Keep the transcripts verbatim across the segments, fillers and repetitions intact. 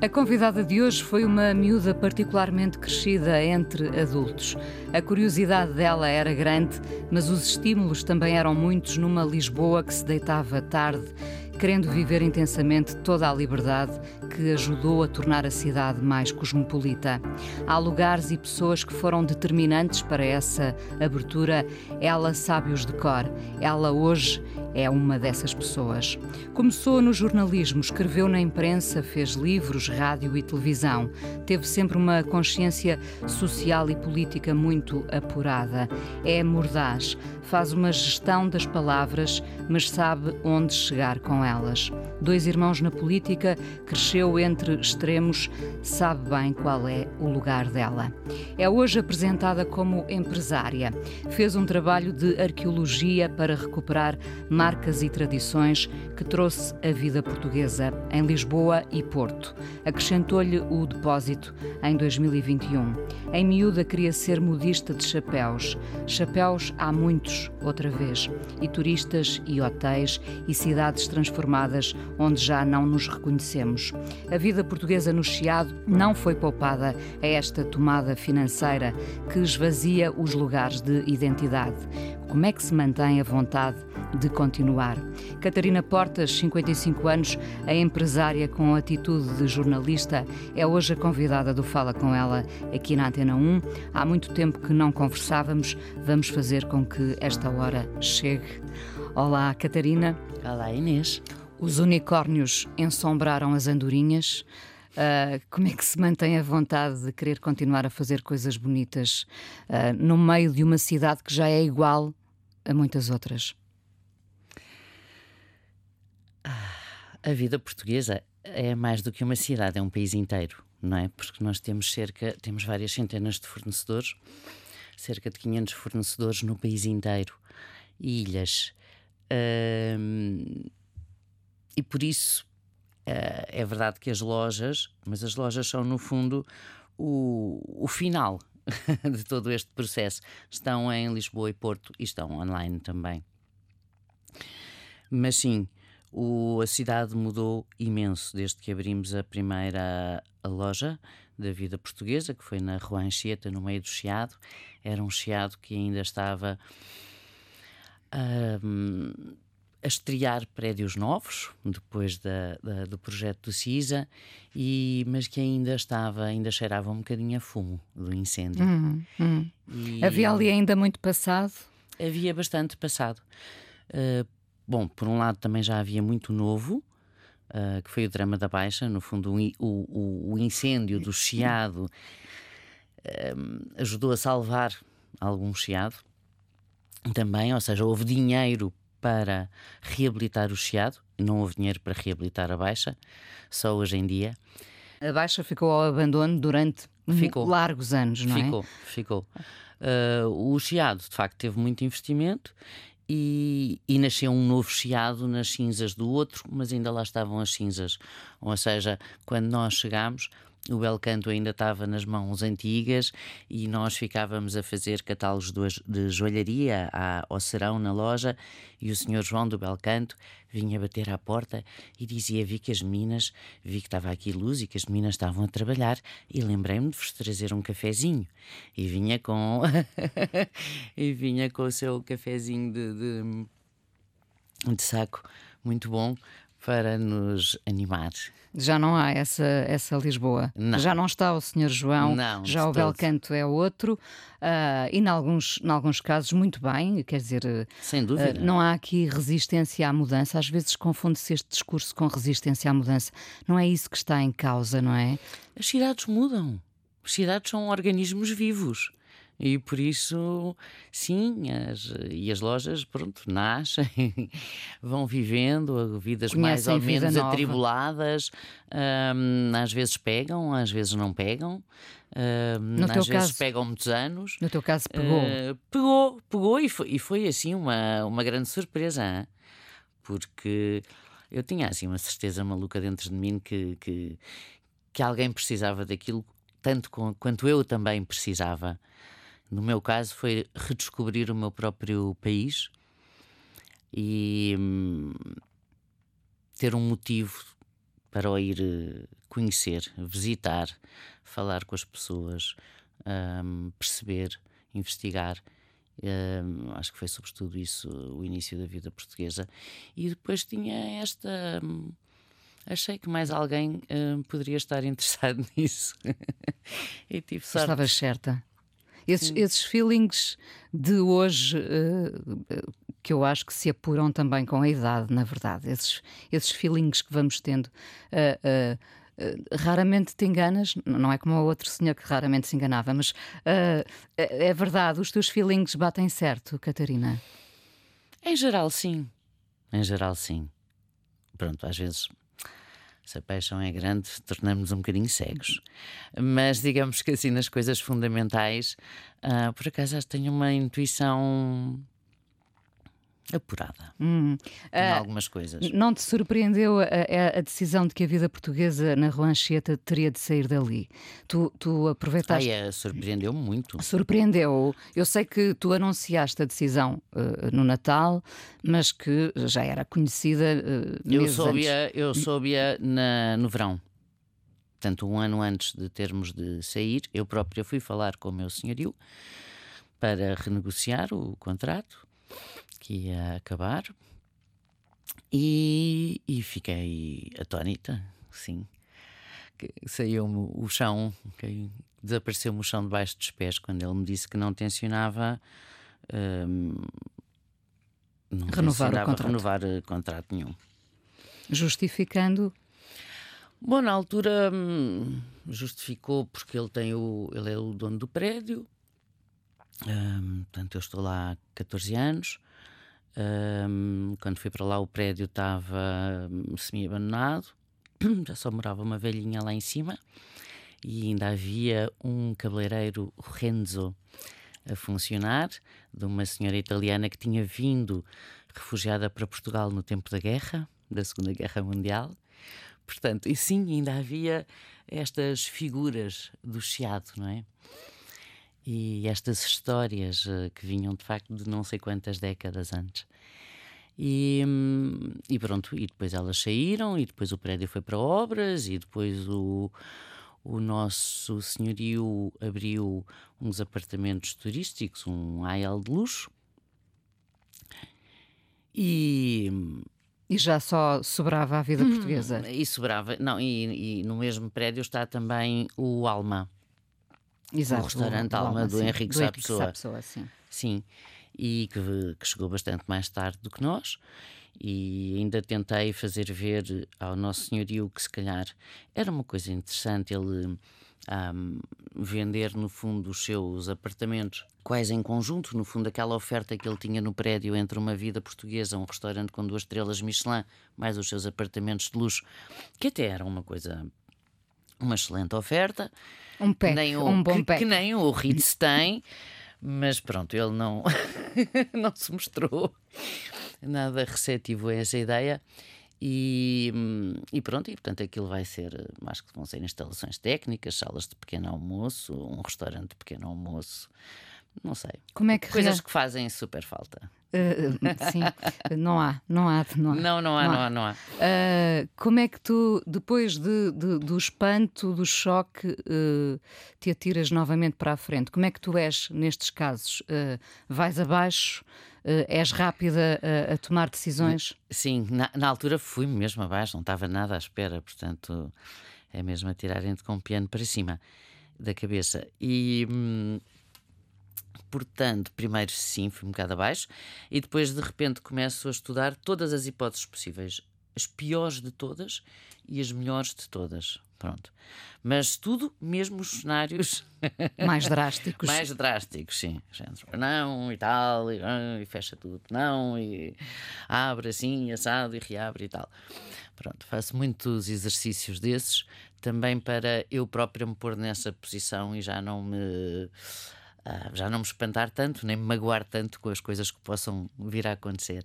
A convidada de hoje foi uma miúda particularmente crescida entre adultos. A curiosidade dela era grande, mas os estímulos também eram muitos numa Lisboa que se deitava tarde, querendo viver intensamente toda a liberdade que ajudou a tornar a cidade mais cosmopolita. Há lugares e pessoas que foram determinantes para essa abertura. Ela sabe-os de cor. Ela hoje é uma dessas pessoas. Começou no jornalismo, escreveu na imprensa, fez livros, rádio e televisão. Teve sempre uma consciência social e política muito apurada. É mordaz, faz uma gestão das palavras, mas sabe onde chegar com elas. Dois irmãos na política, cresceu entre extremos, sabe bem qual é o lugar dela. É hoje apresentada como empresária. Fez um trabalho de arqueologia para recuperar marcas e tradições que trouxe a vida portuguesa em Lisboa e Porto. Acrescentou-lhe o Depósito em dois mil e vinte e um. Em miúda queria ser modista de chapéus. Chapéus há muitos, outra vez. E turistas, e hotéis, e cidades transformadas onde já não nos reconhecemos. A vida portuguesa no Chiado não foi poupada a esta tomada financeira que esvazia os lugares de identidade. Como é que se mantém a vontade de continuar? Catarina Portas, cinquenta e cinco anos, a empresária com atitude de jornalista, é hoje a convidada do Fala Com Ela aqui na Antena um. Há muito tempo que não conversávamos, vamos fazer com que esta hora chegue. Olá, Catarina. Olá, Inês. Os unicórnios ensombraram as andorinhas. Uh, como é que se mantém a vontade de querer continuar a fazer coisas bonitas uh, no meio de uma cidade que já é igual a muitas outras? A vida portuguesa é mais do que uma cidade, é um país inteiro, não é? Porque nós temos cerca, temos várias centenas de fornecedores, cerca de quinhentos fornecedores no país inteiro, e ilhas. Uh, e por isso uh, é verdade que as lojas, mas as lojas são no fundo o, o final de todo este processo. Estão em Lisboa e Porto e estão online também. Mas sim, O, a cidade mudou imenso desde que abrimos a primeira a loja da Vida Portuguesa, que foi na Rua Anchieta, no meio do Chiado. Era um Chiado que ainda estava uh, a estrear prédios novos, depois da, da, do projeto do CISA, e, mas que ainda estava, ainda cheirava um bocadinho a fumo do incêndio. Uhum, uhum. E havia ali ainda muito passado? Havia bastante passado. Uh, Bom, por um lado também já havia muito novo, uh, que foi o drama da Baixa. No fundo, o, o, o incêndio do Chiado uh, ajudou a salvar algum Chiado também. Ou seja, houve dinheiro para reabilitar o Chiado, não houve dinheiro para reabilitar a Baixa, só hoje em dia. A Baixa ficou ao abandono durante ficou. largos anos, não ficou, é? Ficou, ficou. Uh, o Chiado, de facto, teve muito investimento. E, e nasceu um novo Chiado nas cinzas do outro, mas ainda lá estavam as cinzas. Ou seja, quando nós chegámos, o Belcanto ainda estava nas mãos antigas e nós ficávamos a fazer catálogos de joalharia ao serão na loja, e o senhor João do Belcanto vinha bater à porta e dizia: vi que as meninas, vi que estava aqui luz e que as meninas estavam a trabalhar e lembrei-me de vos trazer um cafezinho. E vinha com e vinha com o seu cafezinho de, de, de saco, muito bom, para nos animar. Já não há essa, essa Lisboa. Não. Já não está o senhor João, não, já o Belcanto é outro. Uh, e, em alguns, em alguns casos, muito bem. Quer dizer, sem dúvida. Uh, não há aqui resistência à mudança. Às vezes confunde-se este discurso com resistência à mudança. Não é isso que está em causa, não é? As cidades mudam. As cidades são organismos vivos. E por isso, sim, as, e as lojas, pronto, nascem, vão vivendo vidas mais ou menos atribuladas. Um, às vezes pegam, às vezes não pegam. Um, às vezes caso, pegam muitos anos. No teu caso pegou? Uh, pegou, pegou e foi, e foi assim uma, uma grande surpresa, hein? Porque eu tinha assim uma certeza maluca dentro de mim que, que, que alguém precisava daquilo tanto com, quanto eu também precisava. No meu caso foi redescobrir o meu próprio país e hum, ter um motivo para o ir conhecer, visitar, falar com as pessoas, hum, perceber, investigar. Hum, acho que foi sobretudo isso o início da vida portuguesa. E depois tinha esta... Hum, achei que mais alguém hum, poderia estar interessado nisso. E tive sorte. Estavas certa. Esses, esses feelings de hoje, uh, que eu acho que se apuram também com a idade, na verdade, esses, esses feelings que vamos tendo, uh, uh, uh, raramente te enganas, não é como o outro senhor que raramente se enganava, mas uh, é verdade, os teus feelings batem certo, Catarina? Em geral, sim. Em geral, sim. Pronto, às vezes... Se a paixão é grande, tornamos-nos um bocadinho cegos. Mas digamos que assim, nas coisas fundamentais, uh, por acaso tenho uma intuição apurada hum. em uh, algumas coisas. Não te surpreendeu a, a decisão de que a vida portuguesa na Rua Anchieta teria de sair dali? Tu, tu aproveitaste... Ai, é, surpreendeu-me muito. Surpreendeu. Eu sei que tu anunciaste a decisão uh, no Natal, mas que já era conhecida uh, eu soube-a, eu soube-a na, no verão. Portanto, um ano antes de termos de sair, eu própria fui falar com o meu senhorio para renegociar o contrato que ia acabar e, e fiquei atónita, sim. Saiu-me o chão, desapareceu-me o chão debaixo dos pés quando ele me disse que não tencionava, hum, não renovar, tencionava o renovar contrato nenhum. Justificando? Bom, na altura hum, justificou porque ele, tem o, ele é o dono do prédio. Um, portanto, eu estou lá há catorze anos. Um, quando fui para lá, o prédio estava semi-abandonado, já só morava uma velhinha lá em cima e ainda havia um cabeleireiro, o Renzo, a funcionar, de uma senhora italiana que tinha vindo refugiada para Portugal no tempo da guerra, da Segunda Guerra Mundial. Portanto, e sim, ainda havia estas figuras do Chiado, não é? E estas histórias uh, que vinham de facto de não sei quantas décadas antes. E, hum, e pronto, e depois elas saíram, e depois o prédio foi para obras, e depois o, o nosso senhorio abriu uns apartamentos turísticos, um aial de luxo. E... Hum, e já só sobrava a vida hum, portuguesa. E sobrava, não, e, e no mesmo prédio está também o Alma. Exato, o restaurante do, Alma do, do Henrique Sá Pessoa. Pessoa sim. sim, e que, que chegou bastante mais tarde do que nós. E ainda tentei fazer ver ao nosso senhorio que se calhar era uma coisa interessante ele um, vender no fundo os seus apartamentos quase em conjunto, no fundo aquela oferta que ele tinha no prédio entre uma vida portuguesa, um restaurante com duas estrelas Michelin, mais os seus apartamentos de luxo, que até era uma coisa... Uma excelente oferta, um, pack, nem o, um bom que, pack. Que nem o Ritz tem, mas pronto, ele não, não se mostrou nada receptivo a essa ideia. E, e pronto, e portanto aquilo vai ser, acho que vão ser instalações técnicas, salas de pequeno almoço, um restaurante de pequeno almoço, não sei. Como é que coisas rea... que fazem super falta. Uh, sim, não há, não há, não há. Não, não há, não há. Não há, não há. Uh, como é que tu, depois de, de, do espanto, do choque, uh, te atiras novamente para a frente? Como é que tu és nestes casos? Uh, vais abaixo? Uh, és rápida a, a tomar decisões? Sim, na, na altura fui mesmo abaixo, não estava nada à espera, portanto é mesmo a tirarem-te com o piano para cima da cabeça. E... Hum, portanto, primeiro sim, fui um bocado abaixo e depois de repente começo a estudar todas as hipóteses possíveis, as piores de todas e as melhores de todas. Pronto. Mas tudo, mesmo os cenários mais drásticos. Mais drásticos, sim. Não, e tal, e, e fecha tudo. Não, e abre assim, assado, e reabre e tal. Pronto, faço muitos exercícios desses também para eu própria me pôr nessa posição e já não me... Ah, já não me espantar tanto, nem me magoar tanto com as coisas que possam vir a acontecer.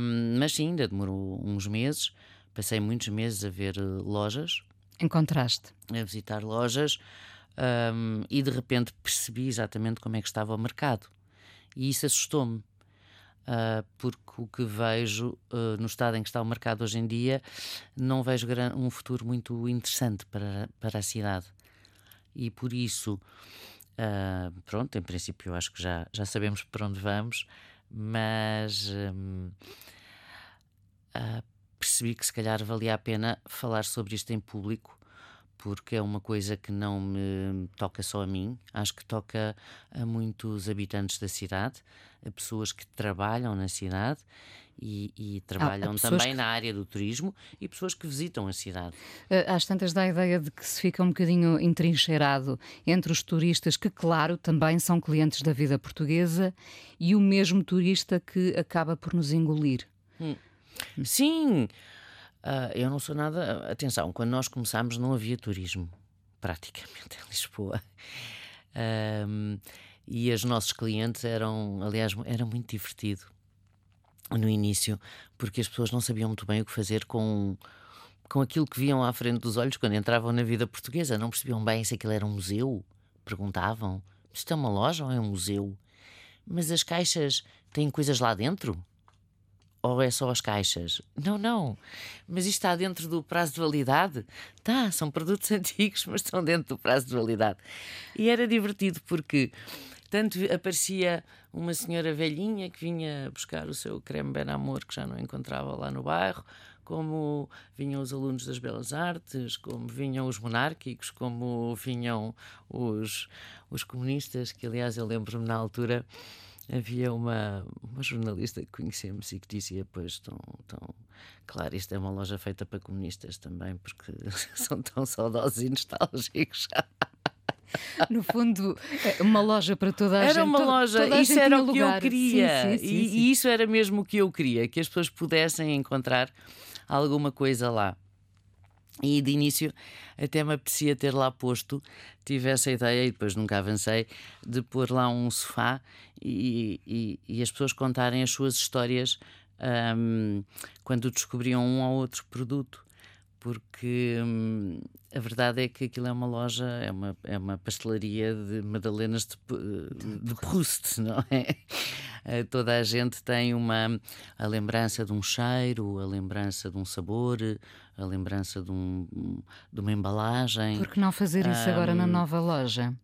Um, mas sim, ainda demorou uns meses. Passei muitos meses a ver lojas. Encontraste? A visitar lojas. Um, e de repente percebi exatamente como é que estava o mercado. E isso assustou-me. Uh, porque o que vejo uh, no estado em que está o mercado hoje em dia, não vejo gran- um futuro muito interessante para, para a cidade. E por isso... Uh, pronto, em princípio eu acho que já, já sabemos para onde vamos, mas um, uh, percebi que se calhar valia a pena falar sobre isto em público, porque é uma coisa que não me toca só a mim, acho que toca a muitos habitantes da cidade, a pessoas que trabalham na cidade e, e trabalham ah, também que... na área do turismo, e pessoas que visitam a cidade. Às tantas dá a ideia de que se fica um bocadinho entrincheirado entre os turistas, que claro também são clientes da Vida Portuguesa, e o mesmo turista que acaba por nos engolir. Hum. Sim, uh, eu não sou nada... Atenção, quando nós começámos não havia turismo, praticamente, em Lisboa. Um... E os nossos clientes eram, aliás, era muito divertido no início, porque as pessoas não sabiam muito bem o que fazer com, com aquilo que viam à frente dos olhos quando entravam na Vida Portuguesa. Não percebiam bem se aquilo era um museu. Perguntavam, isto é uma loja ou é um museu? Mas as caixas têm coisas lá dentro? Ou é só as caixas? Não, não. Mas isto está dentro do prazo de validade? Tá, são produtos antigos, mas estão dentro do prazo de validade. E era divertido porque... Tanto aparecia uma senhora velhinha que vinha buscar o seu creme Ben Amor, que já não encontrava lá no bairro, como vinham os alunos das Belas Artes, como vinham os monárquicos, como vinham os, os comunistas, que aliás eu lembro-me na altura, havia uma, uma jornalista que conhecemos e que dizia, pois estão... Tão... Claro, isto é uma loja feita para comunistas também, porque são tão saudosos e nostálgicos. No fundo, uma loja para toda a era gente. Era uma loja, toda isso era o que eu queria. Sim, sim, sim, e, sim. e isso era mesmo o que eu queria, que as pessoas pudessem encontrar alguma coisa lá. E de início até me apetecia ter lá posto, tive essa ideia e depois nunca avancei, de pôr lá um sofá e, e, e as pessoas contarem as suas histórias hum, quando descobriam um ou outro produto. Porque hum, a verdade é que aquilo é uma loja, é uma, é uma pastelaria de magdalenas de, de, de Proust, não é? Toda a gente tem uma, a lembrança de um cheiro, a lembrança de um sabor, a lembrança de, um, de uma embalagem. Por que não fazer isso um, agora na nova loja?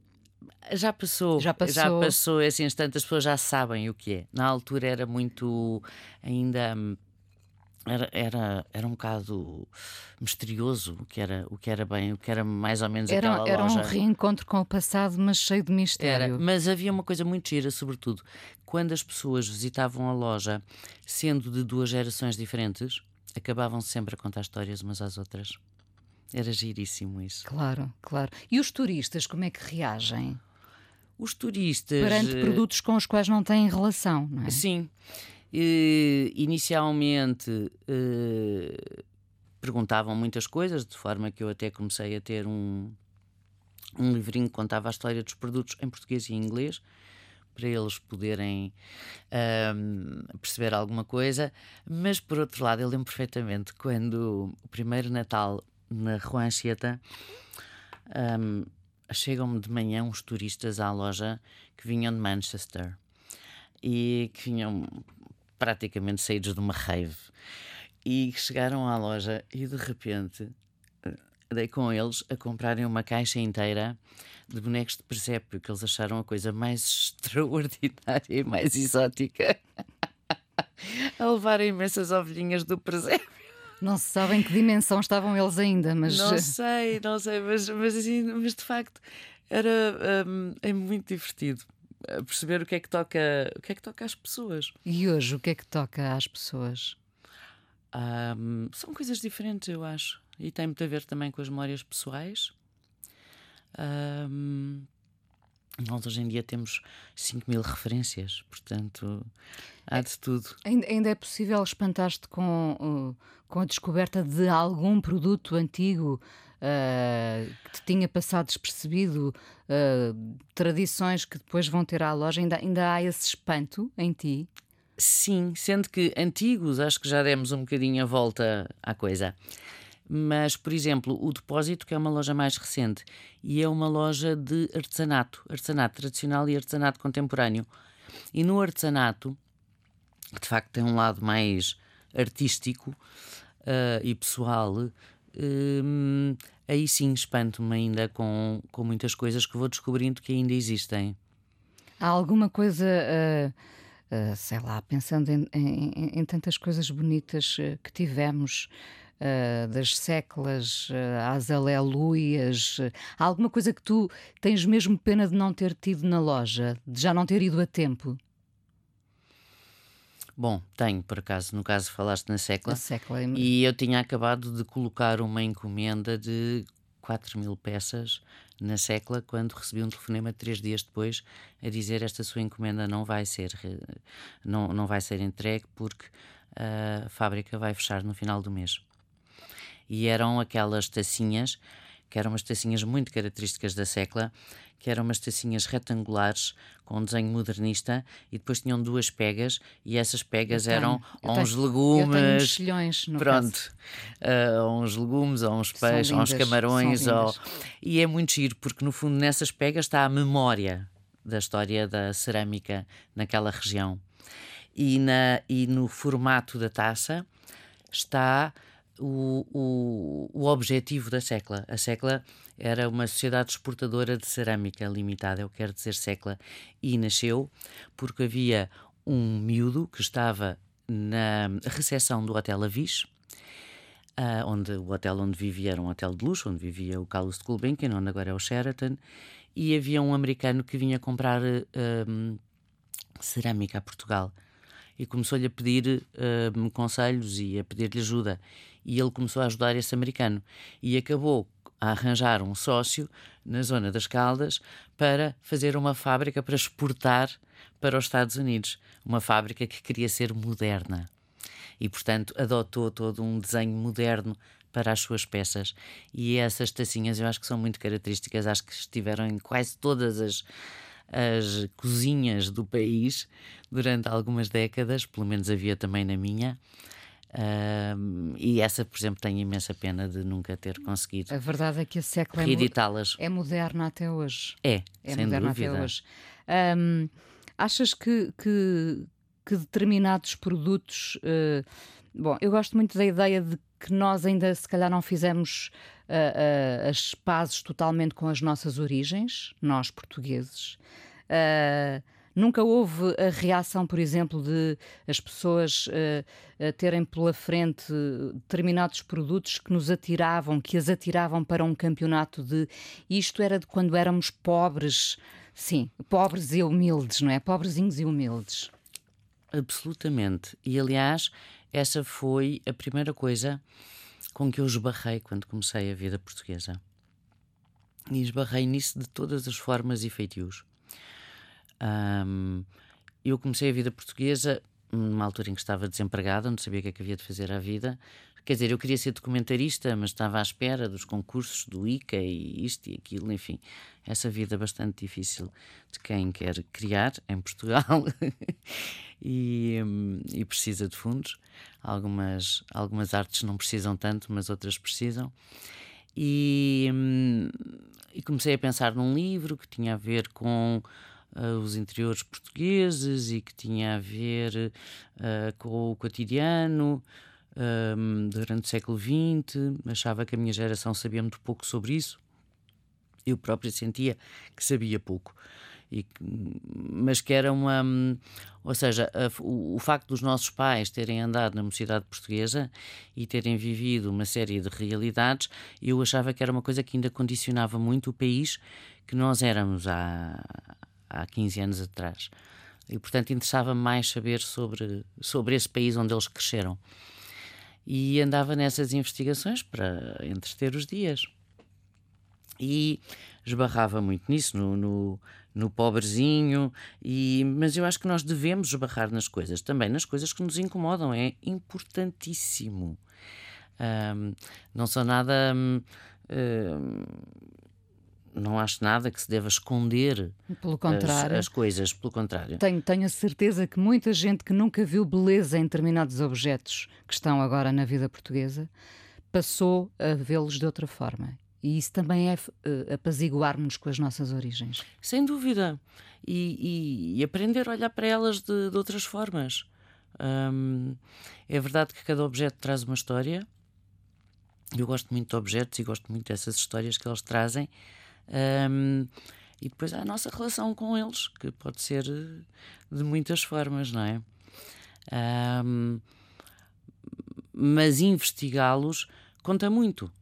Já passou, já passou, já passou esse instante, as pessoas já sabem o que é. Na altura era muito ainda... Era, era, era um bocado misterioso o que era, o que era bem, o que era mais ou menos era, aquela era loja. Era um reencontro com o passado, mas cheio de mistério. Era, mas havia uma coisa muito gira, sobretudo, quando as pessoas visitavam a loja, sendo de duas gerações diferentes, acabavam sempre a contar histórias umas às outras. Era giríssimo isso. Claro, claro. E os turistas, como é que reagem? Os turistas... Perante produtos com os quais não têm relação, não é? Sim. E, inicialmente eh, perguntavam muitas coisas, de forma que eu até comecei a ter um, um livrinho que contava a história dos produtos em português e em inglês, para eles poderem eh, perceber alguma coisa. Mas por outro lado, eu lembro perfeitamente quando o primeiro Natal na Rua Anchieta eh, chegam-me de manhã uns turistas à loja que vinham de Manchester e que vinham praticamente saídos de uma rave, e chegaram à loja e de repente dei com eles a comprarem uma caixa inteira de bonecos de presépio, que eles acharam a coisa mais extraordinária e mais exótica, a levarem imensas ovelhinhas do presépio. Não se sabe em que dimensão estavam eles ainda, mas... Não sei, não sei, mas, mas, assim, mas de facto era, um, é muito divertido a perceber o que é que toca, o que é que toca às pessoas. E hoje, o que é que toca às pessoas? Um, são coisas diferentes, eu acho. E tem muito a ver também com as memórias pessoais. Um, nós hoje em dia temos cinco mil referências, portanto há de tudo. Ainda é possível espantar-te com, com a descoberta de algum produto antigo uh, que te tinha passado despercebido, uh, tradições que depois vão ter à loja? Ainda, ainda há esse espanto em ti? Sim, sendo que antigos acho que já demos um bocadinho a volta à coisa. Mas, por exemplo, o Depósito, que é uma loja mais recente, e é uma loja de artesanato, artesanato tradicional e artesanato contemporâneo. E no artesanato, que de facto tem um lado mais artístico uh, e pessoal, um, aí sim espanto-me ainda com, com muitas coisas que vou descobrindo que ainda existem. Há alguma coisa... Uh... Uh, sei lá, pensando em, em, em tantas coisas bonitas uh, que tivemos, uh, das seclas uh, às aleluias, uh, há alguma coisa que tu tens mesmo pena de não ter tido na loja, de já não ter ido a tempo? Bom, tenho, por acaso, no caso falaste na secla, secla é... e eu tinha acabado de colocar uma encomenda de quatro mil peças na Secla, quando recebi um telefonema três dias depois a dizer: esta sua encomenda não vai ser, não, não vai ser entregue porque uh, a fábrica vai fechar no final do mês. E eram aquelas tacinhas, que eram umas tacinhas muito características da Secla, que eram umas tacinhas retangulares com um desenho modernista, e depois tinham duas pegas, e essas pegas tenho, eram uns tenho, legumes, mexilhões, no pronto, uh, uns legumes, ou uns peixes, ou uns camarões, ou... e é muito giro porque no fundo nessas pegas está a memória da história da cerâmica naquela região, e, na, e no formato da taça está... O, o, o objetivo da Secla. A Secla era uma sociedade exportadora de cerâmica limitada, eu quero dizer Secla, e nasceu porque havia um miúdo que estava na recepção do Hotel Avish, uh, onde o hotel onde vivia era um hotel de luxo, onde vivia o Carlos de Gulbenkian, onde agora é o Sheraton, e havia um americano que vinha comprar uh, cerâmica a Portugal. E começou-lhe a pedir uh, conselhos e a pedir-lhe ajuda. E ele começou a ajudar esse americano. E acabou a arranjar um sócio na zona das Caldas para fazer uma fábrica para exportar para os Estados Unidos. Uma fábrica que queria ser moderna. E, portanto, adotou todo um desenho moderno para as suas peças. E essas tacinhas eu acho que são muito características. Acho que estiveram em quase todas as... as cozinhas do país durante algumas décadas, pelo menos havia também na minha, uh, e essa, por exemplo, tenho imensa pena de nunca ter conseguido. A verdade é que a Secla reeditá-las. É moderna até hoje. É, é sem moderna dúvida. Até hoje. Um, achas que, que, que determinados produtos... Uh, bom, eu gosto muito da ideia de que nós ainda se calhar não fizemos uh, uh, as pazes totalmente com as nossas origens, nós portugueses. Uh, nunca houve a reação, por exemplo, de as pessoas uh, terem pela frente determinados produtos que nos atiravam, que as atiravam para um campeonato de... Isto era de quando éramos pobres, sim, pobres e humildes, não é? Pobrezinhos e humildes. Absolutamente. E, aliás... essa foi a primeira coisa com que eu esbarrei quando comecei a Vida Portuguesa. E esbarrei nisso de todas as formas e feitios. Um, eu comecei a Vida Portuguesa numa altura em que estava desempregada, não sabia o que é que havia de fazer à vida. Quer dizer, eu queria ser documentarista, mas estava à espera dos concursos do I C A e isto e aquilo, enfim. Essa vida bastante difícil de quem quer criar em Portugal e, e precisa de fundos. Algumas, algumas artes não precisam tanto, mas outras precisam. E, e comecei a pensar num livro que tinha a ver com... Uh, os interiores portugueses e que tinha a ver uh, com o cotidiano um, durante o século vinte. Achava que a minha geração sabia muito pouco sobre isso. Eu própria sentia que sabia pouco. E que, mas que era uma... Ou seja, a, o, o facto dos nossos pais terem andado na mocidade portuguesa e terem vivido uma série de realidades, eu achava que era uma coisa que ainda condicionava muito o país que nós éramos à... há quinze anos atrás. E, portanto, interessava-me mais saber sobre, sobre esse país onde eles cresceram. E andava nessas investigações para entreter os dias. E esbarrava muito nisso, no, no, no pobrezinho. E, mas eu acho que nós devemos esbarrar nas coisas também, nas coisas que nos incomodam. É importantíssimo. Um, não sou nada... Um, um, não acho nada que se deva esconder pelo contrário, as, as coisas, pelo contrário. Tenho, tenho a certeza que muita gente que nunca viu beleza em determinados objetos que estão agora na vida portuguesa passou a vê-los de outra forma. E isso também é uh, apaziguarmos-nos com as nossas origens. Sem dúvida. E, e, e aprender a olhar para elas de, de outras formas. Hum, é verdade que cada objeto traz uma história. Eu gosto muito de objetos e gosto muito dessas histórias que eles trazem. Um, e depois há a nossa relação com eles, que pode ser de muitas formas, não é? Um, mas investigá-los conta muito.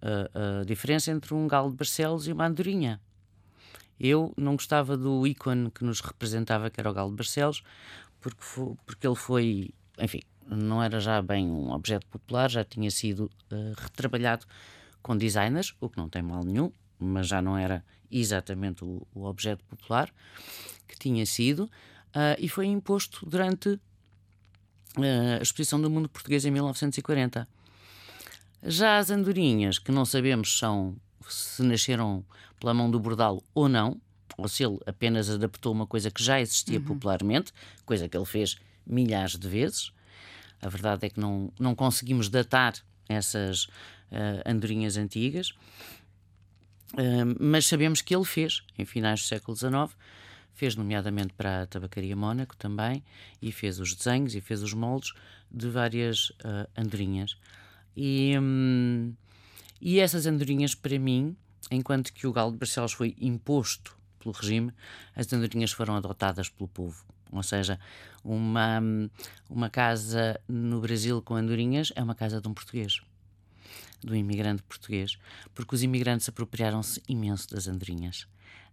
A, a diferença entre um galo de Barcelos e uma andorinha. Eu não gostava do ícone que nos representava, que era o galo de Barcelos, porque, foi, porque ele foi, enfim, não era já bem um objeto popular, já tinha sido uh, retrabalhado com designers, o que não tem mal nenhum, mas já não era exatamente o, o objeto popular que tinha sido, uh, e foi imposto durante uh, a exposição do mundo português em mil novecentos e quarenta. Já as andorinhas, que não sabemos são, se nasceram pela mão do Bordalo ou não, ou se ele apenas adaptou uma coisa que já existia uhum. popularmente, coisa que ele fez milhares de vezes. A verdade é que não, não conseguimos datar essas uh, andorinhas antigas. Uh, mas sabemos que ele fez, em finais do século dezenove, fez nomeadamente para a tabacaria Mónaco também, e fez os desenhos e fez os moldes de várias uh, andorinhas. E, hum, e essas andorinhas, para mim, enquanto que o galo de Barcelos foi imposto pelo regime, as andorinhas foram adotadas pelo povo. Ou seja, uma, uma casa no Brasil com andorinhas é uma casa de um português. Do imigrante português, porque os imigrantes apropriaram-se imenso das andorinhas,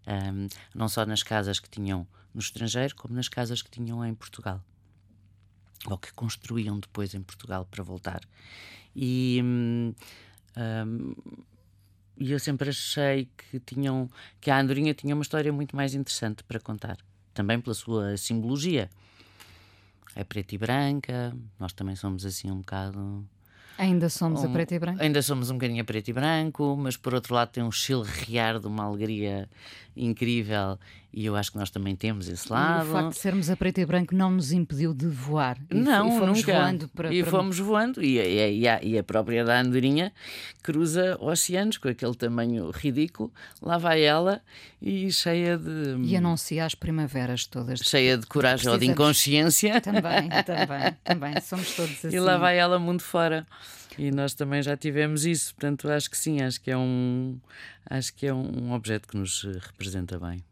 um, não só nas casas que tinham no estrangeiro, como nas casas que tinham em Portugal, ou que construíam depois em Portugal para voltar. E um, um, eu sempre achei que, tinham, que a andorinha tinha uma história muito mais interessante para contar, também pela sua simbologia. É preta e branca, nós também somos assim um bocado... Ainda somos um, a preto e branco? Ainda somos um bocadinho a preto e branco, mas por outro lado tem um chilrear de uma alegria incrível, e eu acho que nós também temos esse lado. E o facto de sermos a preto e branco não nos impediu de voar. E, não, e fomos nunca. Voando para, e para... fomos voando, e, e, e, a, e a própria da andorinha cruza oceanos com aquele tamanho ridículo, lá vai ela e cheia de... E anuncia as primaveras todas. Cheia de coragem ou de inconsciência. Também, também, também, somos todos assim. E lá vai ela mundo fora. E nós também já tivemos isso, portanto acho que sim, acho que é um, acho que é um objeto que nos representa bem.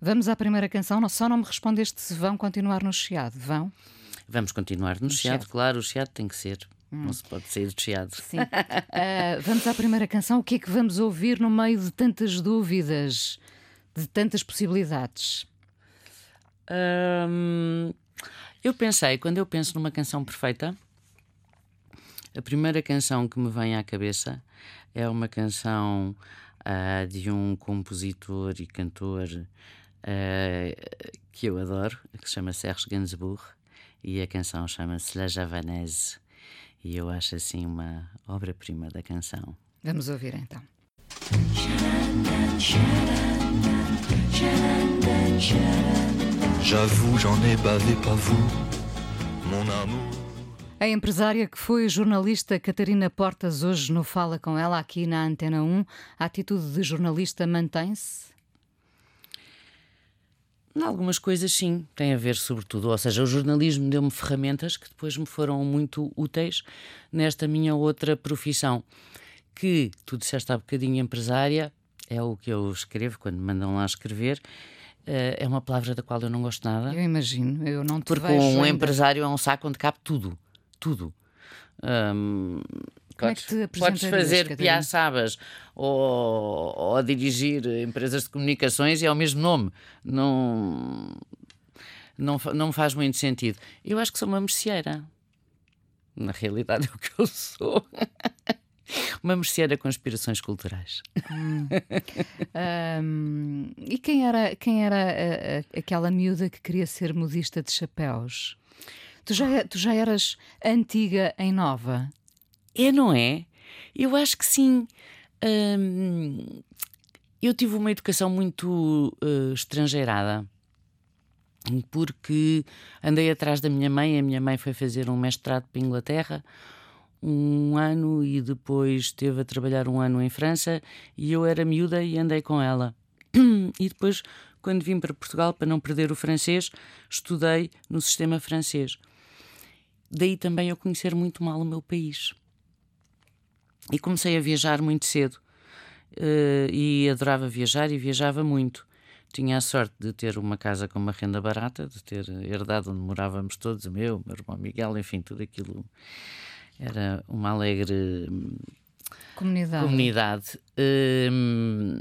Vamos à primeira canção, só não me respondeste se vão continuar no Chiado, vão? Vamos continuar no, no Chiado, Chiado, claro, o Chiado tem que ser, hum. não se pode sair do Chiado. Sim. uh, vamos à primeira canção, o que é que vamos ouvir no meio de tantas dúvidas, de tantas possibilidades? Hum, eu pensei, quando eu penso numa canção perfeita, a primeira canção que me vem à cabeça é uma canção uh, de um compositor e cantor uh, que eu adoro, que se chama Serge Gainsbourg, e a canção chama-se La Javanaise, e eu acho assim uma obra-prima da canção. Vamos ouvir então. J'avoue, j'en ai bavé pas vous, mon amour. A empresária que foi jornalista Catarina Portas hoje no Fala Com Ela aqui na Antena um, a atitude de jornalista mantém-se? Em algumas coisas sim, tem a ver sobretudo, ou seja, o jornalismo deu-me ferramentas que depois me foram muito úteis nesta minha outra profissão, que tu disseste há bocadinho empresária, é o que eu escrevo quando me mandam lá escrever. É uma palavra da qual eu não gosto nada. Eu imagino, eu não te porque vejo um ainda. Empresário é um saco onde cabe tudo. Tudo. Hum, Como podes, é que te podes fazer piaçabas ou, ou dirigir empresas de comunicações e é o mesmo nome. Não, não, não faz muito sentido. Eu acho que sou uma merceeira. na realidade é o que eu sou. Uma mercearia com aspirações culturais. Hum. um, e quem era, quem era a, a, aquela miúda que queria ser modista de chapéus? Tu já, tu já eras antiga em nova? É, não é? Eu acho que sim. Hum, eu tive uma educação muito uh, estrangeirada, porque andei atrás da minha mãe. A minha mãe foi fazer um mestrado para a Inglaterra um ano e depois esteve a trabalhar um ano em França, e eu era miúda e andei com ela. E depois, quando vim para Portugal, para não perder o francês, estudei no sistema francês. Daí também eu conhecer muito mal o meu país. E comecei a viajar muito cedo, uh, e adorava viajar e viajava muito. Tinha a sorte de ter uma casa com uma renda barata, de ter herdado onde morávamos todos, o meu, o meu irmão Miguel, enfim, tudo aquilo. Era uma alegre comunidade. comunidade. Um,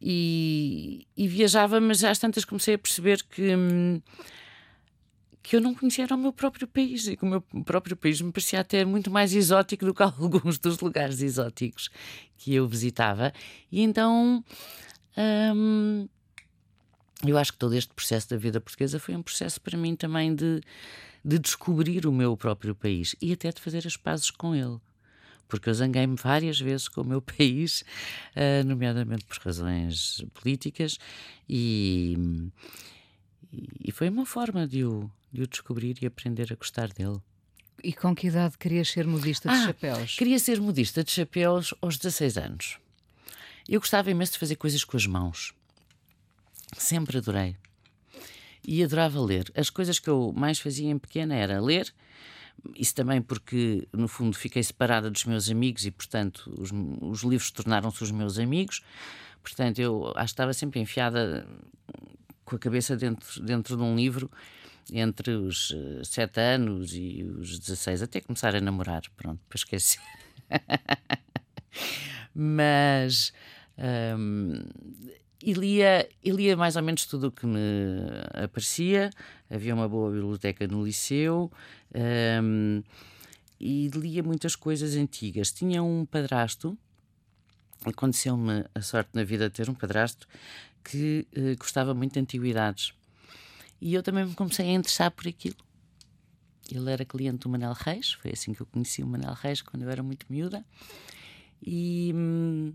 e, e viajava, mas às tantas comecei a perceber que, que eu não conhecia era o meu próprio país, e que o meu próprio país me parecia até muito mais exótico do que alguns dos lugares exóticos que eu visitava. E então um, eu acho que todo este processo da vida portuguesa foi um processo para mim também de de descobrir o meu próprio país e até de fazer as pazes com ele, porque eu zanguei-me várias vezes com o meu país, uh, nomeadamente por razões políticas, e, e foi uma forma de o, de o descobrir e aprender a gostar dele. E com que idade querias ser modista de ah, chapéus? Queria ser modista de chapéus aos dezasseis anos. Eu gostava imenso de fazer coisas com as mãos, sempre adorei. E adorava ler. As coisas que eu mais fazia em pequena era ler. Isso também porque, no fundo, fiquei separada dos meus amigos e, portanto, os, os livros tornaram-se os meus amigos. Portanto, eu acho que estava sempre enfiada com a cabeça dentro, dentro de um livro, entre os sete anos e os dezasseis, até começar a namorar. Pronto, para esquecer. Mas... Hum, E lia, e lia mais ou menos tudo o que me aparecia. Havia uma boa biblioteca no liceu, um, e lia muitas coisas antigas. Tinha um padrasto, aconteceu-me a sorte na vida de ter um padrasto que uh, gostava muito de antiguidades. E eu também me comecei a interessar por aquilo. Ele era cliente do Manel Reis, foi assim que eu conheci o Manel Reis, quando eu era muito miúda. E... Hum,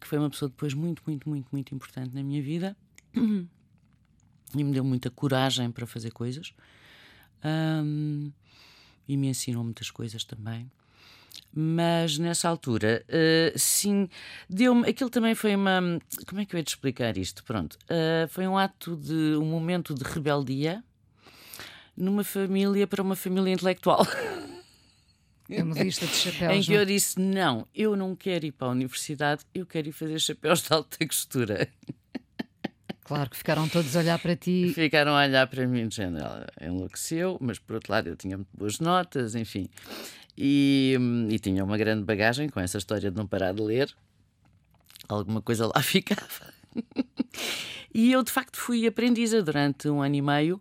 que foi uma pessoa depois muito, muito, muito, muito importante na minha vida, e me deu muita coragem para fazer coisas, um, e me ensinou muitas coisas também. Mas nessa altura, uh, sim, deu-me... Aquilo também foi uma... Como é que eu ia te explicar isto? Pronto, uh, foi um ato de... um momento de rebeldia numa família, para uma família intelectual. É modista de chapéus. Em que eu disse: não, eu não quero ir para a universidade, eu quero ir fazer chapéus de alta costura. Claro que ficaram todos a olhar para ti. Ficaram a olhar para mim, dizendo: ela enlouqueceu, mas por outro lado eu tinha muito boas notas, enfim. E, e tinha uma grande bagagem com essa história de não parar de ler. Alguma coisa lá ficava. E eu de facto fui aprendiza durante um ano e meio.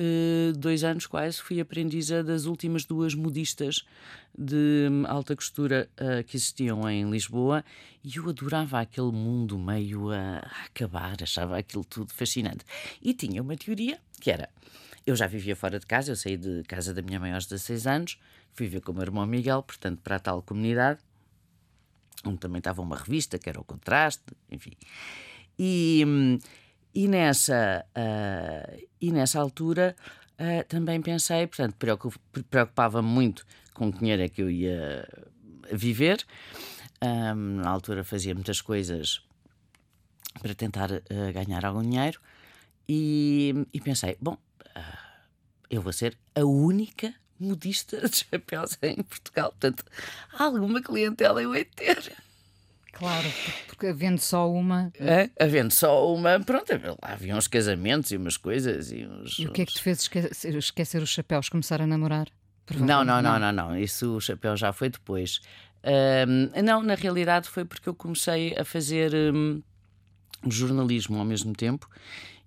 Uh, dois anos quase, fui aprendiza das últimas duas modistas de alta costura uh, que existiam em Lisboa, e eu adorava aquele mundo meio a acabar, achava aquilo tudo fascinante. E tinha uma teoria que era: eu já vivia fora de casa, eu saí de casa da minha mãe aos dezasseis anos, fui ver com o meu irmão Miguel, portanto, para a tal comunidade, onde também estava uma revista que era o Contraste, enfim. E... Hum, E nessa, uh, e nessa altura uh, também pensei, portanto, preocupava-me muito com o que dinheiro é que eu ia viver. Um, na altura fazia muitas coisas para tentar uh, ganhar algum dinheiro, e, e pensei: bom, uh, eu vou ser a única modista de chapéus em Portugal, portanto, alguma clientela eu hei de ter. Claro, porque havendo só uma... É, havendo só uma, pronto, havia uns casamentos e umas coisas e uns... E o que é que te fez esquecer, esquecer os chapéus, começar a namorar? Não, não, não, não, não, isso o chapéu já foi depois. Um, não, na realidade foi porque eu comecei a fazer um, jornalismo ao mesmo tempo,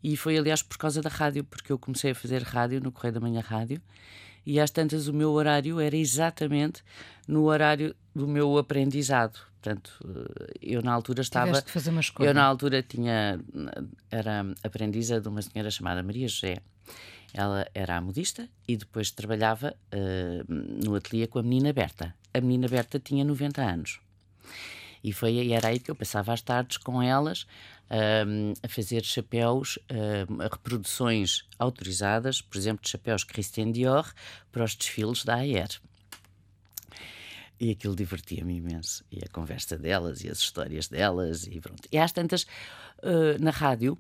e foi aliás por causa da rádio, porque eu comecei a fazer rádio no Correio da Manhã Rádio, e às tantas o meu horário era exatamente no horário do meu aprendizado. Portanto, eu na altura estava... Tiveste de fazer uma escolha. Eu na altura tinha... Era aprendiza de uma senhora chamada Maria José. Ela era a modista e depois trabalhava uh, no ateliê com a menina Berta. A menina Berta tinha noventa anos. E foi, e era aí que eu passava as tardes com elas uh, a fazer chapéus, uh, reproduções autorizadas, por exemplo, de chapéus Christian Dior para os desfiles da A E R. E aquilo divertia-me imenso. E a conversa delas, e as histórias delas, e pronto. E às tantas, uh, na rádio,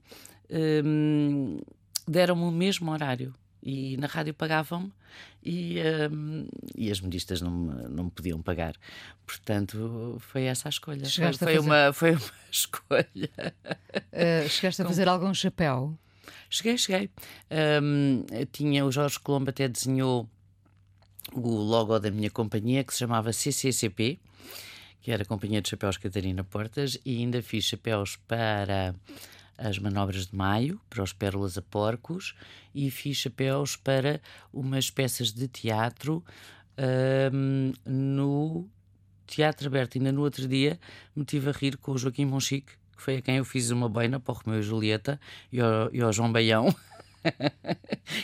uh, deram-me o mesmo horário. E na rádio pagavam-me, e, um, e as modistas não me, não me podiam pagar. Portanto, foi essa a escolha. Chegaste foi, a fazer... uma, foi uma escolha. Uh, chegaste a fazer Com... algum chapéu? Cheguei, cheguei. Um, tinha, o Jorge Colombo até desenhou o logo da minha companhia, que se chamava C C C P, que era a Companhia de Chapéus Catarina Portas, e ainda fiz chapéus para as manobras de maio, para os pérolas a porcos, e fiz chapéus para umas peças de teatro um, no Teatro Aberto. Ainda no outro dia me tive a rir com o Joaquim Monchique, que foi a quem eu fiz uma boina para o Romeu e Julieta, e ao, e ao João Baião,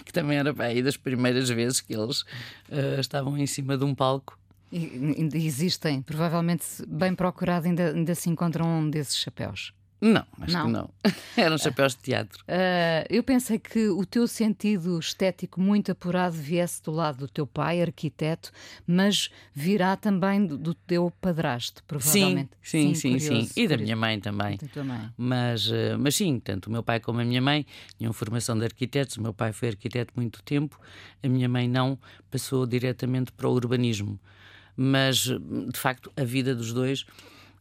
que também era para aí das primeiras vezes que eles uh, estavam em cima de um palco. E ainda existem, provavelmente bem procurado, ainda, ainda se encontram um desses chapéus. Não, acho não. que não. Eram chapéus de teatro. Uh, eu pensei que o teu sentido estético muito apurado viesse do lado do teu pai, arquiteto, mas virá também do, do teu padrasto, provavelmente. Sim, sim, sim. sim, curioso, sim. E da minha mãe também. Da tua mãe. Mas, mas sim, tanto o meu pai como a minha mãe tinham formação de arquitetos. O meu pai foi arquiteto muito tempo, a minha mãe não, passou diretamente para o urbanismo. Mas, de facto, a vida dos dois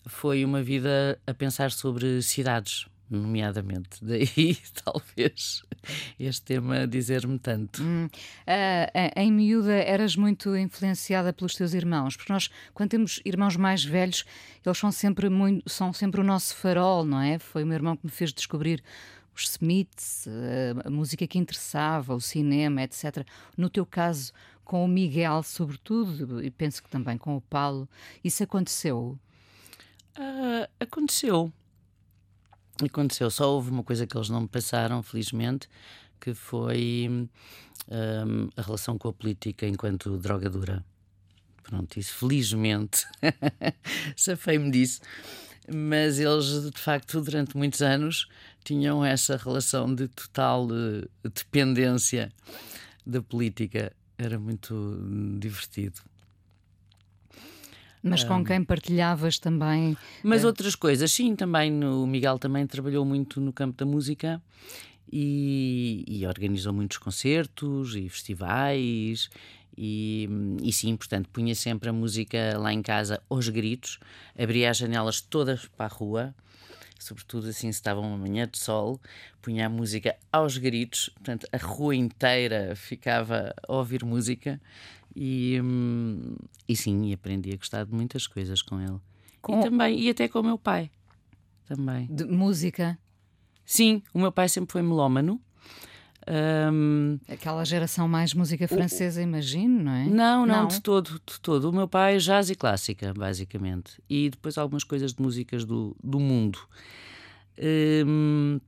foi uma vida a pensar sobre cidades, nomeadamente. Daí, talvez, este tema dizer-me tanto. Hum. Uh, em miúda, eras muito influenciada pelos teus irmãos, porque nós, quando temos irmãos mais velhos, eles são sempre, muito, são sempre o nosso farol, não é? Foi o meu irmão que me fez descobrir os Smiths, a música que interessava, o cinema, etcétera. No teu caso, com o Miguel, sobretudo, e penso que também com o Paulo, isso aconteceu? Uh, aconteceu. Aconteceu. Só houve uma coisa que eles não me passaram, felizmente, que foi um, a relação com a política enquanto droga dura. Pronto, isso felizmente. Safei-me disso. Mas eles, de facto, durante muitos anos tinham essa relação de total uh, dependência da política. Era muito divertido. Mas com quem partilhavas também... Mas outras coisas, sim, também. O Miguel também trabalhou muito no campo da música e, e organizou muitos concertos e festivais e, e sim, portanto, punha sempre a música lá em casa aos gritos, abria as janelas todas para a rua, sobretudo assim se estava uma manhã de sol, punha a música aos gritos, portanto, a rua inteira ficava a ouvir música. E, e sim, aprendi a gostar de muitas coisas com ele. Com... E também, e até com o meu pai também. De música? Sim, o meu pai sempre foi melómano. Um... Aquela geração mais música francesa, o... imagino, não é? Não, não, não, de todo, de todo. O meu pai, jazz e clássica, basicamente. E depois algumas coisas de músicas do, do mundo. Um...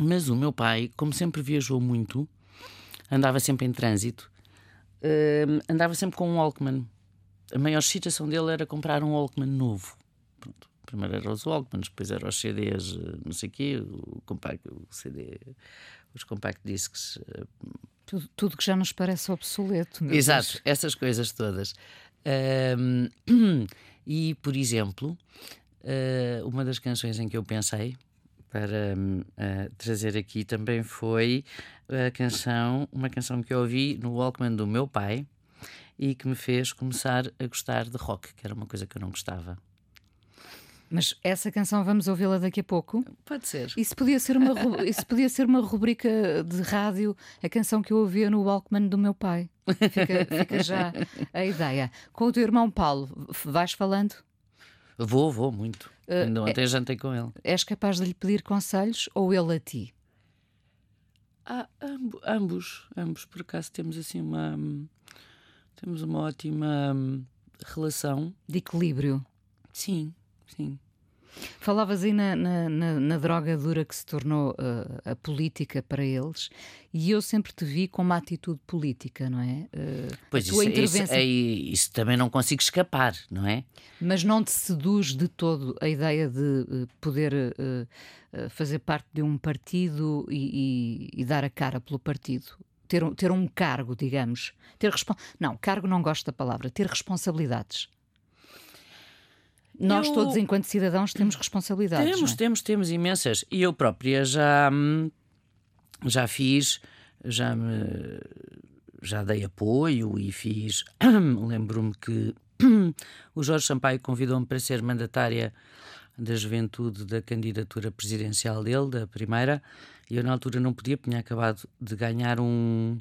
Mas o meu pai, como sempre viajou muito, andava sempre em trânsito. Uh, andava sempre com um Walkman. A maior excitação dele era comprar um Walkman novo. Pronto. Primeiro eram os Walkmans, depois eram os C Ds, não sei o quê, o compact, o C D, os compact discs. Tudo, tudo que já nos parece obsoleto. Exato, Deus. Essas coisas todas. Uh, e, por exemplo, uh, uma das canções em que eu pensei para uh, trazer aqui também foi a canção, uma canção que eu ouvi no Walkman do meu pai e que me fez começar a gostar de rock, que era uma coisa que eu não gostava. Mas essa canção vamos ouvi-la daqui a pouco? Pode ser. Isso podia ser uma, isso podia ser uma rubrica de rádio, a canção que eu ouvia no Walkman do meu pai. Fica, fica já a ideia. Com o teu irmão Paulo, vais falando? Vou, vou, muito. Ainda ontem jantei com ele. És capaz de lhe pedir conselhos ou ele a ti? Ah, amb- ambos, ambos, por acaso temos assim uma, Temos uma ótima hum, relação. De equilíbrio. Sim, sim. Falavas aí na, na, na, na droga dura que se tornou uh, a política para eles, e eu sempre te vi com uma atitude política, não é? Uh, pois isso, intervenção... isso, é, isso também não consigo escapar, não é? Mas não te seduz de todo a ideia de uh, poder uh, uh, fazer parte de um partido e, e, e dar a cara pelo partido? Ter, ter um cargo, digamos. Ter respon... Não, cargo não gosto da palavra. Ter responsabilidades. Nós eu... todos, enquanto cidadãos, temos responsabilidades. Temos, não é? temos, temos imensas. E eu própria já, já fiz, já, me, já dei apoio e fiz. Lembro-me que o Jorge Sampaio convidou-me para ser mandatária da juventude da candidatura presidencial dele, da primeira, e eu na altura não podia, porque tinha acabado de ganhar um,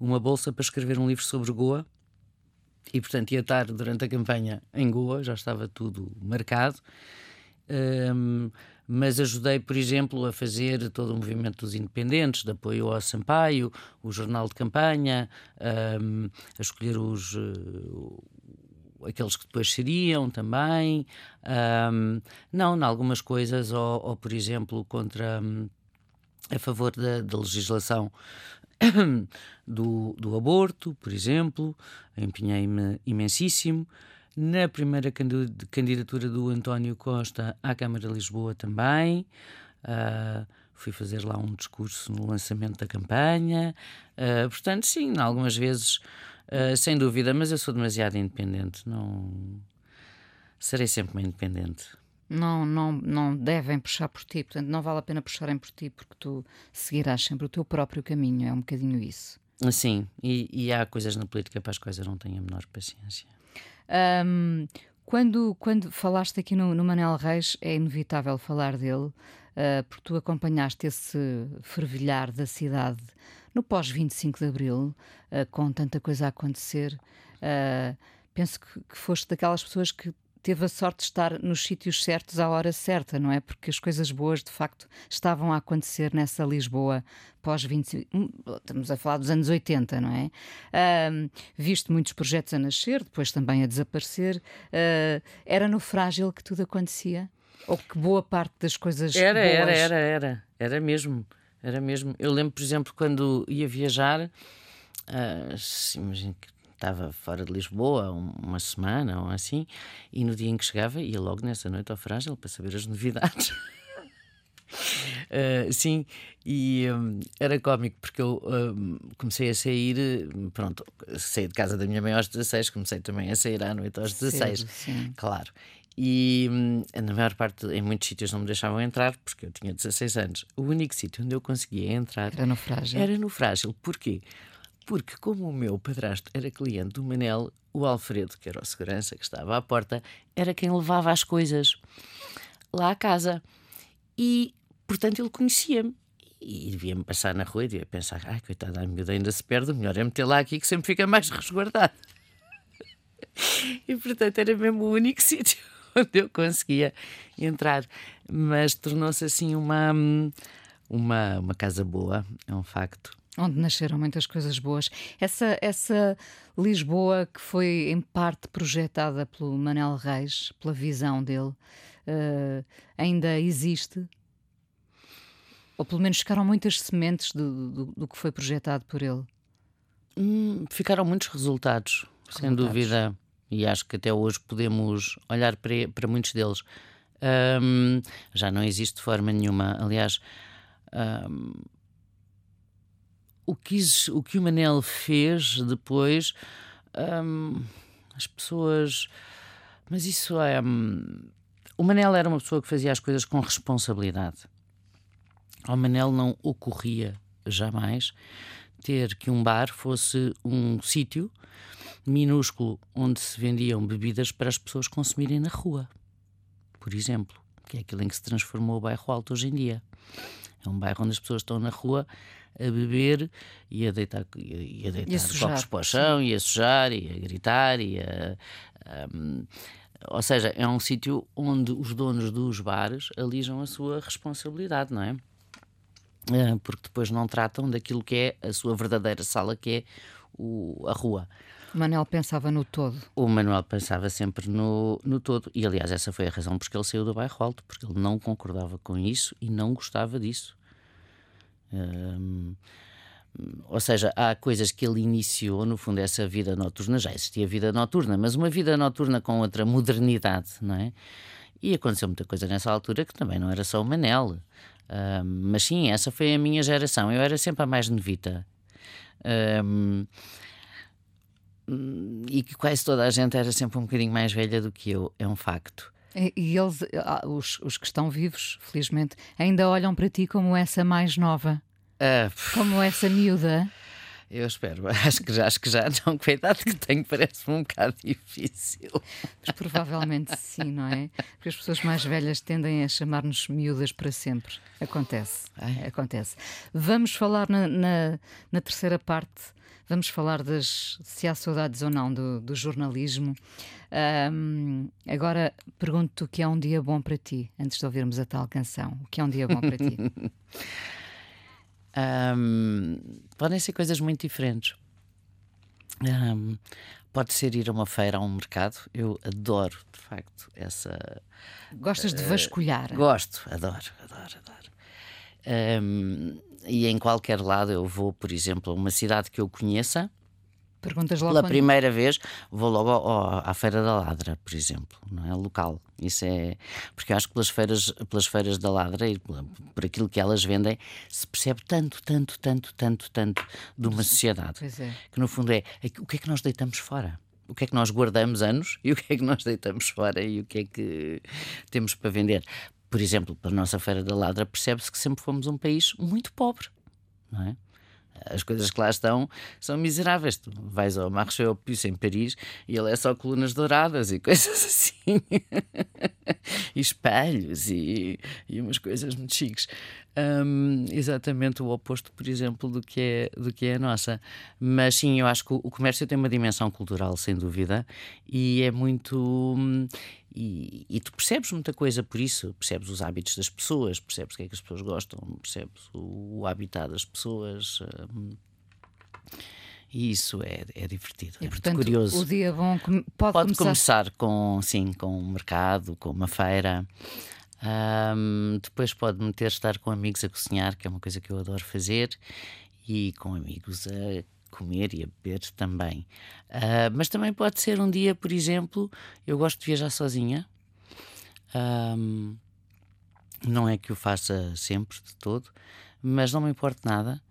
uma bolsa para escrever um livro sobre Goa. E, portanto, ia estar durante a campanha em Goa, já estava tudo marcado. Um, mas ajudei, por exemplo, a fazer todo o movimento dos independentes, de apoio ao Sampaio, o jornal de campanha, um, a escolher os, uh, aqueles que depois seriam também. Um, não, em algumas coisas, ou, ou por exemplo, contra, um, a favor da, da legislação Do, do aborto, por exemplo, empenhei-me imensíssimo. Na primeira candidatura do António Costa à Câmara de Lisboa também, uh, fui fazer lá um discurso no lançamento da campanha. Uh, portanto, sim, algumas vezes, uh, sem dúvida, mas eu sou demasiado independente. Não... Serei sempre uma independente. Não, não, não devem puxar por ti, portanto não vale a pena puxarem por ti, porque tu seguirás sempre o teu próprio caminho, é um bocadinho isso. Sim, e, e há coisas na política para as quais eu não tenho a menor paciência. Um, quando, quando falaste aqui no, no Manel Reis, é inevitável falar dele, uh, porque tu acompanhaste esse fervilhar da cidade no pós vinte e cinco de Abril, uh, com tanta coisa a acontecer. Uh, penso que, que foste daquelas pessoas que teve a sorte de estar nos sítios certos à hora certa, não é? Porque as coisas boas, de facto, estavam a acontecer nessa Lisboa pós vinte e cinco... Estamos a falar dos anos oitenta, não é? Uh, viste muitos projetos a nascer, depois também a desaparecer. Uh, era no Frágil que tudo acontecia? Ou que boa parte das coisas era, boas... Era, era, era. Era mesmo. Era mesmo. Eu lembro, por exemplo, quando ia viajar... Uh, imagino que... Estava fora de Lisboa uma semana ou assim, e no dia em que chegava ia logo nessa noite ao Frágil para saber as novidades. uh, sim, e um, era cómico porque eu um, comecei a sair, pronto, saí de casa da minha mãe aos dezasseis, comecei também a sair à noite aos dezasseis, sim, sim. Claro. E hum, na maior parte, em muitos sítios não me deixavam entrar, porque eu tinha dezasseis anos. O único sítio onde eu conseguia entrar era no Frágil. Era no Frágil. Porquê? Porque como o meu padrasto era cliente do Manel, o Alfredo, que era o segurança que estava à porta, era quem levava as coisas lá à casa. E, portanto, ele conhecia-me. E devia-me passar na rua e devia pensar: ai, coitada, a miúda ainda se perde, o melhor é metê-la aqui que sempre fica mais resguardada. E, portanto, era mesmo o único sítio onde eu conseguia entrar. Mas tornou-se assim uma, uma, uma casa boa, é um facto. Onde nasceram muitas coisas boas. Essa, essa Lisboa que foi em parte projetada pelo Manel Reis, pela visão dele, uh, ainda existe? Ou pelo menos ficaram muitas sementes do, do, do que foi projetado por ele? Hum, ficaram muitos resultados, resultados, sem dúvida. E acho que até hoje podemos olhar para, para muitos deles. Um, já não existe de forma nenhuma. Aliás... Um, O que, o que o Manel fez depois, hum, as pessoas... Mas isso é... Hum, o Manel era uma pessoa que fazia as coisas com responsabilidade. Ao Manel não ocorria jamais ter que um bar fosse um sítio minúsculo onde se vendiam bebidas para as pessoas consumirem na rua, por exemplo, que é aquilo em que se transformou o Bairro Alto hoje em dia. É um bairro onde as pessoas estão na rua a beber e a deitar, e a deitar e a sujar, copos para o chão, sim. E a sujar, e a gritar. E a, um, ou seja, é um sítio onde os donos dos bares alijam a sua responsabilidade, não é? Porque depois não tratam daquilo que é a sua verdadeira sala, que é o, a rua. Manel pensava no todo. O Manuel pensava sempre no, no todo. E, aliás, essa foi a razão porque ele saiu do Bairro Alto, porque ele não concordava com isso e não gostava disso. Hum, ou seja, há coisas que ele iniciou, no fundo, essa vida noturna. Já existia vida noturna, mas uma vida noturna com outra modernidade, não é? E aconteceu muita coisa nessa altura que também não era só o Manel. Hum, mas sim, essa foi a minha geração. Eu era sempre a mais novita. Hum, E que quase toda a gente era sempre um bocadinho mais velha do que eu, é um facto. E, e eles, os, os que estão vivos, felizmente, ainda olham para ti como essa mais nova, ah, como essa miúda. Eu espero, acho que já, acho que já não, com a idade que tenho parece-me um bocado difícil. Mas provavelmente sim, não é? Porque as pessoas mais velhas tendem a chamar-nos miúdas para sempre. Acontece, Ai. acontece. Vamos falar na, na, na terceira parte. Vamos falar das, se há saudades ou não do, do jornalismo. Um, agora pergunto-te o que é um dia bom para ti, antes de ouvirmos a tal canção. O que é um dia bom para ti? um, podem ser coisas muito diferentes. Um, pode ser ir a uma feira, a um mercado. Eu adoro, de facto, essa... Gostas de vasculhar? Uh, gosto, adoro, adoro, adoro. Um, e em qualquer lado eu vou, por exemplo, a uma cidade que eu conheça. Perguntas logo. Pela quando... primeira vez vou logo ao, ao, à Feira da Ladra, por exemplo, não é? Local. Isso é. Porque eu acho que pelas feiras, pelas feiras da Ladra e por, por aquilo que elas vendem, se percebe tanto, tanto, tanto, tanto, tanto de uma sociedade. Pois é. Que no fundo é o que é que nós deitamos fora? O que é que nós guardamos anos e o que é que nós deitamos fora e o que é que temos para vender? Por exemplo, para a nossa Feira da Ladra, percebe-se que sempre fomos um país muito pobre, não é? As coisas que lá estão são miseráveis. Tu vais ao Marché aux Puces em Paris e ele é só colunas douradas e coisas assim, e espelhos e, e umas coisas muito chiques. Um, exatamente o oposto, por exemplo, do que, é, do que é a nossa. Mas sim, eu acho que o, o comércio tem uma dimensão cultural, sem dúvida, e é muito... E, e tu percebes muita coisa por isso. Percebes os hábitos das pessoas, percebes o que é que as pessoas gostam, percebes o, o habitat das pessoas... Um, e isso é, é divertido, e, é portanto, muito curioso. O dia bom pode, pode começar... começar com, sim, com um mercado, com uma feira... Um, depois pode meter estar com amigos a cozinhar, que é uma coisa que eu adoro fazer, e com amigos a comer e a beber também. Uh, mas também pode ser um dia, por exemplo, eu gosto de viajar sozinha. Um, não é que o faça sempre de todo, mas não me importa nada.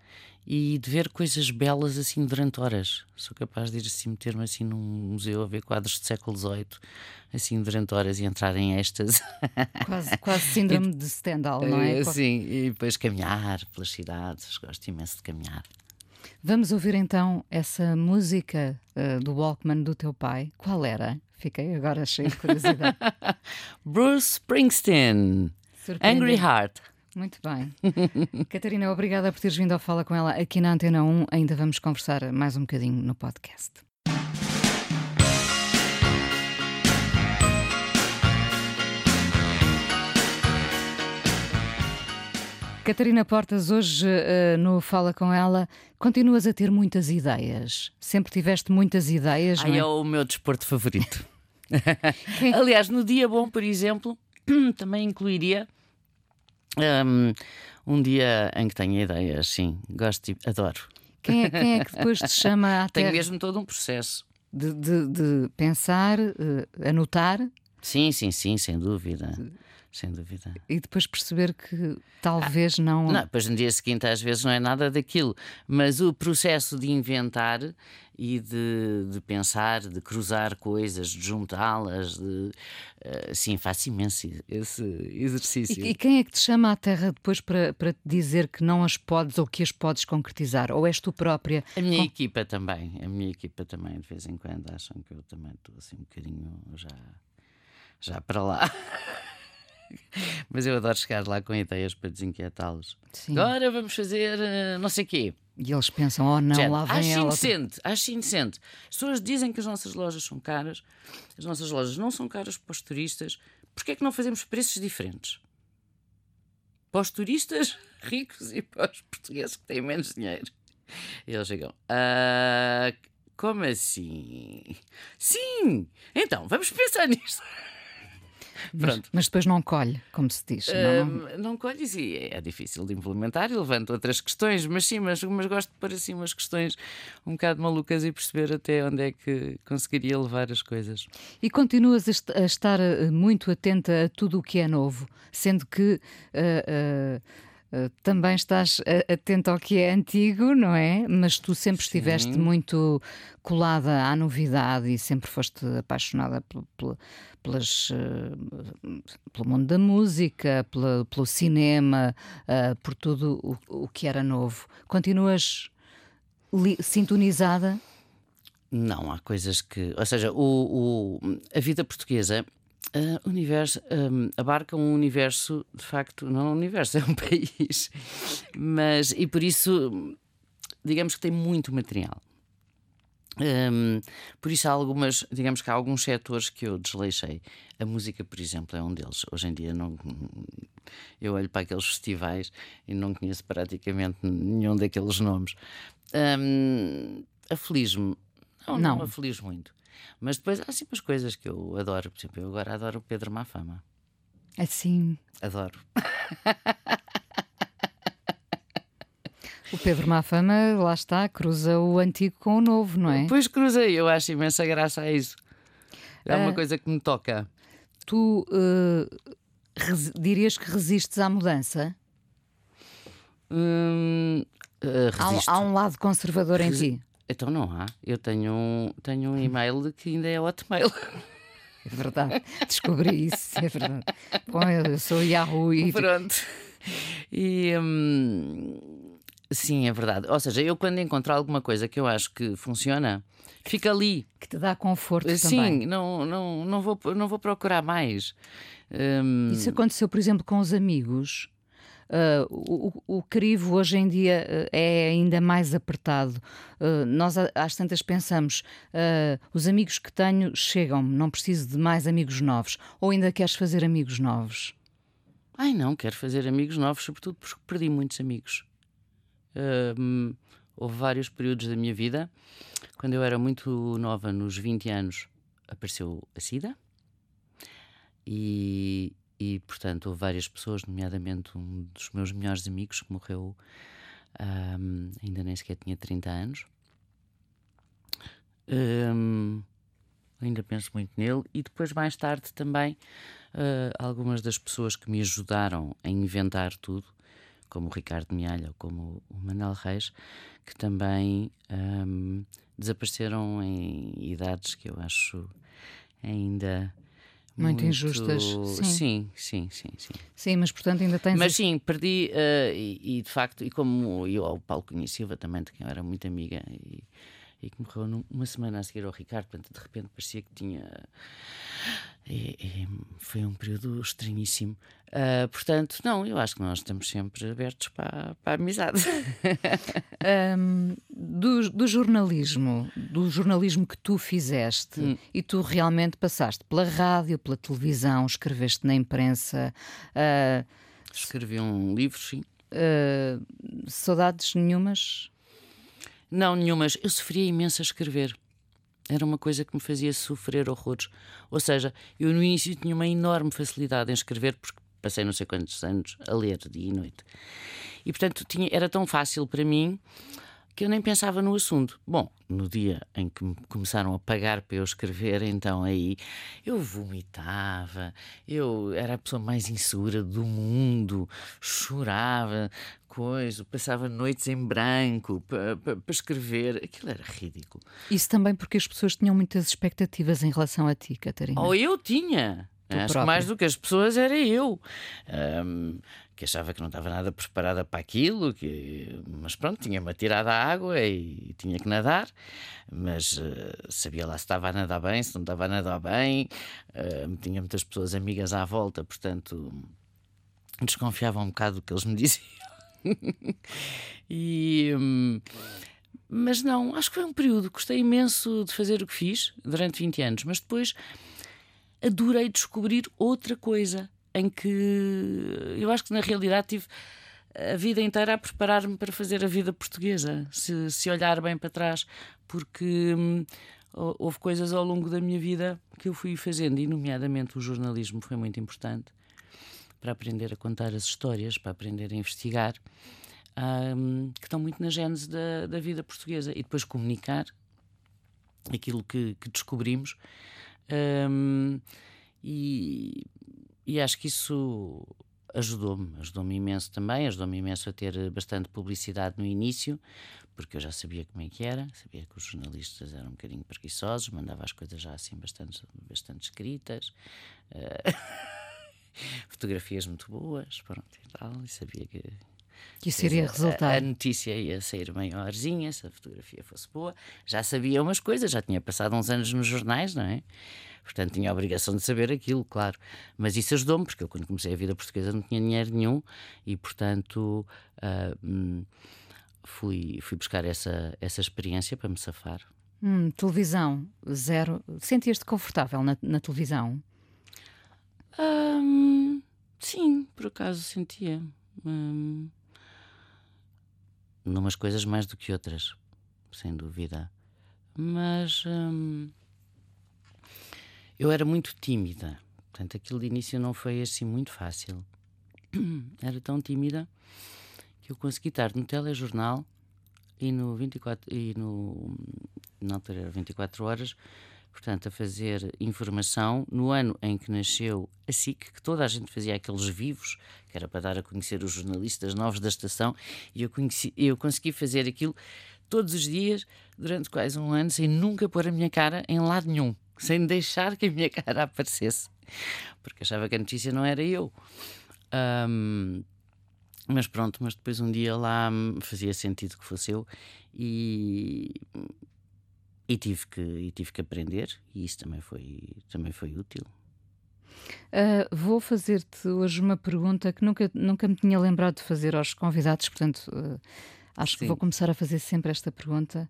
E de ver coisas belas assim durante horas. Sou capaz de ir assim, meter-me assim num museu a ver quadros do século dezoito, assim durante horas, e entrar em êxtase. Quase, quase síndrome e, de Stendhal, não é? Sim, e depois caminhar pelas cidades. Gosto imenso de caminhar. Vamos ouvir então essa música uh, do Walkman do teu pai. Qual era? Fiquei agora cheio de curiosidade. Bruce Springsteen, Angry Heart. Muito bem. Catarina, obrigada por teres vindo ao Fala Com Ela aqui na Antena um. Ainda vamos conversar mais um bocadinho no podcast. Catarina Portas, hoje uh, no Fala Com Ela, continuas a ter muitas ideias. Sempre tiveste muitas ideias, Ai, não é? É o meu desporto favorito. Aliás, no dia bom, por exemplo, também incluiria... Um, um dia em que tenho ideias, sim, gosto e adoro. Quem é, quem é que depois te chama à terra? Tenho mesmo todo um processo de, de, de pensar, uh, anotar. Sim, sim, sim, sem dúvida. Sem dúvida. E depois perceber que talvez ah, não... não. Depois no dia seguinte às vezes não é nada daquilo. Mas o processo de inventar e de, de pensar, de cruzar coisas, de juntá-las, de, uh, sim, faço imenso esse exercício. E, e quem é que te chama à terra depois para, para te dizer que não as podes ou que as podes concretizar? Ou és tu própria? A minha Com... equipa também. A minha equipa também de vez em quando acham que eu também estou assim um bocadinho já, já para lá. Mas eu adoro chegar lá com ideias para desinquietá-los. Sim. Agora vamos fazer uh, não sei o quê. E eles pensam, oh não, Gente, lá vem acho ela indecente, acho indecente. As pessoas dizem que as nossas lojas são caras. As nossas lojas não são caras para os turistas. Porquê é que não fazemos preços diferentes? Para os turistas ricos e para os portugueses que têm menos dinheiro. E eles chegam, uh, Como assim? Sim! Então, vamos pensar nisto. Mas, mas depois não colhe, como se diz. Não, não... Uh, não colhe e é, é difícil de implementar e levanto outras questões, mas sim, mas, mas gosto de pôr assim umas questões um bocado malucas e perceber até onde é que conseguiria levar as coisas. E continuas a estar muito atenta a tudo o que é novo, sendo que uh, uh, uh, também estás atenta ao que é antigo, não é? Mas tu sempre sim. estiveste muito colada à novidade e sempre foste apaixonada pelo... pelo... Pelas, pelo mundo da música, pela, pelo cinema, uh, por tudo o, o que era novo. Continuas li, sintonizada? Não, há coisas que... Ou seja, o, o, a vida portuguesa uh, universo, um, abarca um universo, de facto, não é um universo, é um país. Mas, e por isso, digamos que tem muito material. Um, por isso há algumas, digamos que há alguns setores que eu desleixei. A música, por exemplo, é um deles. Hoje em dia não, eu olho para aqueles festivais e não conheço praticamente nenhum daqueles nomes. um, Afeliz-me não, não, não afeliz muito. Mas depois há sempre as coisas que eu adoro. Por exemplo, eu agora adoro o Pedro Mafama. Assim? Adoro. O Pedro Mafama, lá está, cruza o antigo com o novo, não é? Pois cruzei, eu acho imensa graça a isso. É ah, uma coisa que me toca. Tu uh, res- dirias que resistes à mudança? Hum, uh, resisto. Há, há um lado conservador Resi- em ti? Então não há. Eu tenho um, tenho um e-mail que ainda é Hotmail. É verdade, descobri isso, é verdade. Bom, eu sou Yahoo e... Pronto. E... Hum... Sim, é verdade. Ou seja, eu quando encontro alguma coisa que eu acho que funciona, fica ali. Que te dá conforto também. Sim, não, não, não, vou, não vou procurar mais. Um... Isso aconteceu, por exemplo, com os amigos. Uh, o, o crivo hoje em dia uh, é ainda mais apertado. Uh, nós às tantas pensamos, uh, os amigos que tenho chegam-me, não preciso de mais amigos novos. Ou ainda queres fazer amigos novos? Ai não, quero fazer amigos novos, sobretudo porque perdi muitos amigos. Hum, houve vários períodos da minha vida. Quando eu era muito nova, nos vinte anos, apareceu a SIDA e, e portanto houve várias pessoas, nomeadamente um dos meus melhores amigos que morreu, hum, ainda nem sequer tinha trinta anos. hum, Ainda penso muito nele. E depois mais tarde também uh, algumas das pessoas que me ajudaram a inventar tudo, como o Ricardo Mialha ou como o Manel Reis, que também hum, desapareceram em idades que eu acho ainda muito, muito... injustas. Sim. Sim, sim, sim, sim. Sim, mas portanto ainda tens... Mas sim, perdi uh, e, e de facto, e como eu ao Paulo conhecia também, de quem eu era muito amiga e, e que morreu uma semana a seguir ao Ricardo, portanto de repente parecia que tinha... E, e foi um período estranhíssimo. Uh, portanto, não, eu acho que nós estamos sempre abertos para, para a amizade. um, do, do jornalismo, do jornalismo que tu fizeste, hum. e tu realmente passaste pela rádio, pela televisão, escreveste na imprensa. Uh, Escrevi um livro, sim. Uh, saudades nenhumas? Não, nenhumas. Eu sofria imenso a escrever. Era uma coisa que me fazia sofrer horrores. Ou seja, eu no início tinha uma enorme facilidade em escrever, porque passei não sei quantos anos a ler dia e noite. E portanto tinha, era tão fácil para mim que eu nem pensava no assunto. Bom, no dia em que me começaram a pagar para eu escrever, então aí eu vomitava, eu era a pessoa mais insegura do mundo, chorava, coisa, passava noites em branco para pa, pa escrever. Aquilo era ridículo. Isso também porque as pessoas tinham muitas expectativas em relação a ti, Catarina. Ou eu tinha. Tu Acho própria. que mais do que as pessoas era eu, um, que achava que não estava nada preparada para aquilo, que, mas pronto, tinha-me atirado à água e, e tinha que nadar. Mas uh, sabia lá se estava a nadar bem, se não estava a nadar bem. uh, Tinha muitas pessoas amigas à volta, portanto desconfiava um bocado do que eles me diziam. E... Um, mas não, acho que foi um período, gostei imenso de fazer o que fiz durante vinte anos, mas depois... Adorei descobrir outra coisa em que eu acho que na realidade tive a vida inteira a preparar-me para fazer a vida portuguesa, se, se olhar bem para trás, porque hum, houve coisas ao longo da minha vida que eu fui fazendo, e nomeadamente o jornalismo foi muito importante para aprender a contar as histórias, para aprender a investigar, hum, que estão muito na gênese da, da vida portuguesa, e depois comunicar aquilo que, que descobrimos. Hum, e, e acho que isso ajudou-me, ajudou-me imenso também, ajudou-me imenso a ter bastante publicidade no início, porque eu já sabia como é que era, sabia que os jornalistas eram um bocadinho preguiçosos, mandava as coisas já assim bastante, bastante escritas, uh, fotografias muito boas, pronto, e tal, e sabia que... que isso iria resultar. A, a notícia ia sair maiorzinha, se a fotografia fosse boa. Já sabia umas coisas, já tinha passado uns anos nos jornais, não é? Portanto, tinha a obrigação de saber aquilo, claro. Mas isso ajudou-me, porque eu, quando comecei a vida portuguesa, não tinha dinheiro nenhum e, portanto, uh, fui, fui buscar essa, essa experiência para me safar. Hum, televisão, zero. Sentias-te confortável na, na televisão? Hum, sim, por acaso sentia. Hum, numas coisas mais do que outras, sem dúvida. Mas hum, eu era muito tímida. Portanto, aquilo de início não foi assim muito fácil. Era tão tímida que eu consegui estar no telejornal e no vinte e quatro, e no, na altura era vinte e quatro horas, portanto, a fazer informação no ano em que nasceu a SIC, que toda a gente fazia aqueles vivos, que era para dar a conhecer os jornalistas novos da estação, e eu, conheci, eu consegui fazer aquilo todos os dias, durante quase um ano, sem nunca pôr a minha cara em lado nenhum, sem deixar que a minha cara aparecesse, porque achava que a notícia não era eu. Um, mas pronto, mas depois um dia lá fazia sentido que fosse eu, e... E tive que, e tive que aprender, e isso também foi, também foi útil. Uh, vou fazer-te hoje uma pergunta que nunca, nunca me tinha lembrado de fazer aos convidados, portanto uh, acho Sim. que vou começar a fazer sempre esta pergunta.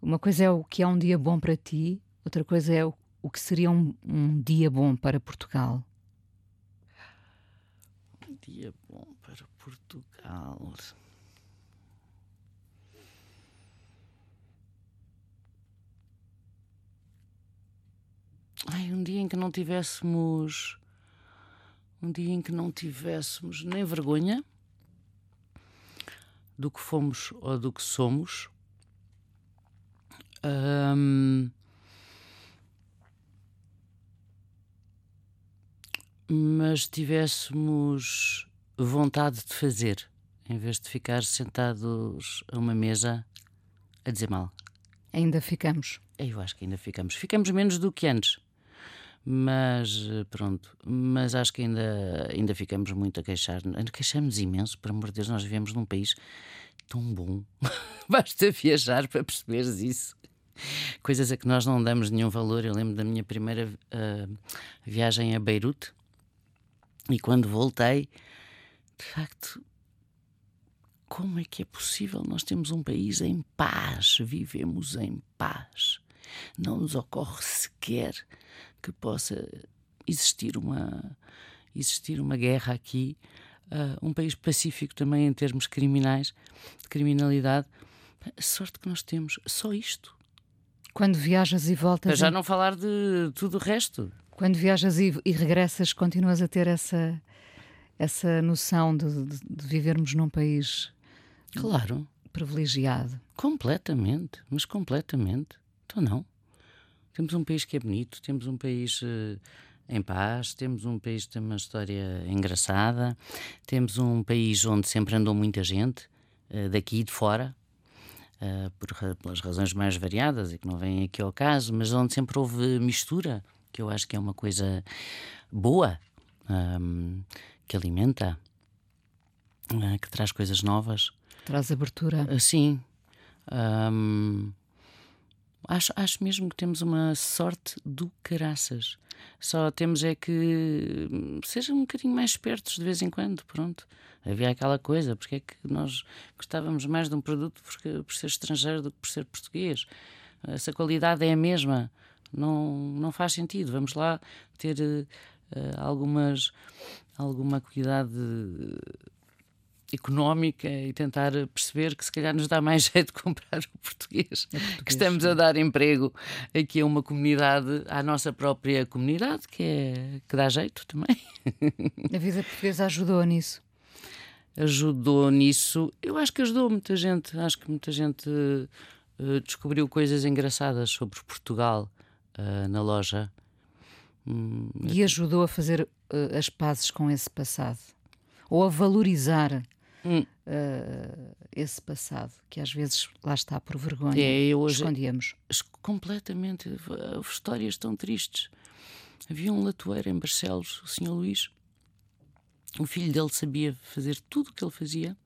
Uma coisa é o que é um dia bom para ti, outra coisa é o, o que seria um, um dia bom para Portugal. Um dia bom para Portugal... Ai, um dia em que não tivéssemos um dia em que não tivéssemos nem vergonha do que fomos ou do que somos, um, mas tivéssemos vontade de fazer, em vez de ficar sentados a uma mesa a dizer mal. Ainda ficamos. Eu acho que ainda ficamos. Ficamos menos do que antes. Mas pronto, mas acho que ainda, ainda ficamos muito a queixar. Queixamos imenso, por amor de Deus, nós vivemos num país tão bom. Basta viajar para perceberes isso. Coisas a que nós não damos nenhum valor. Eu lembro da minha primeira uh, viagem a Beirute, e quando voltei, de facto, como é que é possível nós temos um país em paz? Vivemos em paz. Não nos ocorre sequer que possa existir uma, existir uma guerra aqui, uh, um país pacífico também em termos criminais, de criminalidade. A sorte que nós temos, só isto. Quando viajas e voltas... Para já em... não falar de tudo o resto. Quando viajas e, e regressas, continuas a ter essa, essa noção de, de, de vivermos num país claro privilegiado. Completamente, mas completamente. Então não. Temos um país que é bonito, temos um país uh, em paz, temos um país que tem uma história engraçada, temos um país onde sempre andou muita gente, uh, daqui e de fora, uh, por, pelas razões mais variadas e que não vêm aqui ao caso, mas onde sempre houve mistura, que eu acho que é uma coisa boa, um, que alimenta, uh, que traz coisas novas. Traz abertura. Uh, sim. Um, Acho, acho mesmo que temos uma sorte do caraças. Só temos é que sejam um bocadinho mais espertos de vez em quando, pronto. Havia aquela coisa, porque é que nós gostávamos mais de um produto por, por ser estrangeiro do que por ser português. Essa qualidade é a mesma. Não, não faz sentido. Vamos lá ter uh, algumas, alguma cuidado económica e tentar perceber que se calhar nos dá mais jeito de comprar o português, é português que estamos sim. a dar emprego aqui a uma comunidade, à nossa própria comunidade, que, é, que dá jeito também. A vida portuguesa ajudou nisso? Ajudou nisso. Eu acho que ajudou muita gente. Acho que muita gente uh, descobriu coisas engraçadas sobre Portugal uh, na loja. Hum, e ajudou a fazer uh, as pazes com esse passado? Ou a valorizar hum. uh, esse passado, que às vezes lá está por vergonha, é, hoje escondíamos. Completamente. Histórias tão tristes. Havia um latoeiro em Barcelos, o senhor Luís. O filho dele sabia fazer tudo o que ele fazia,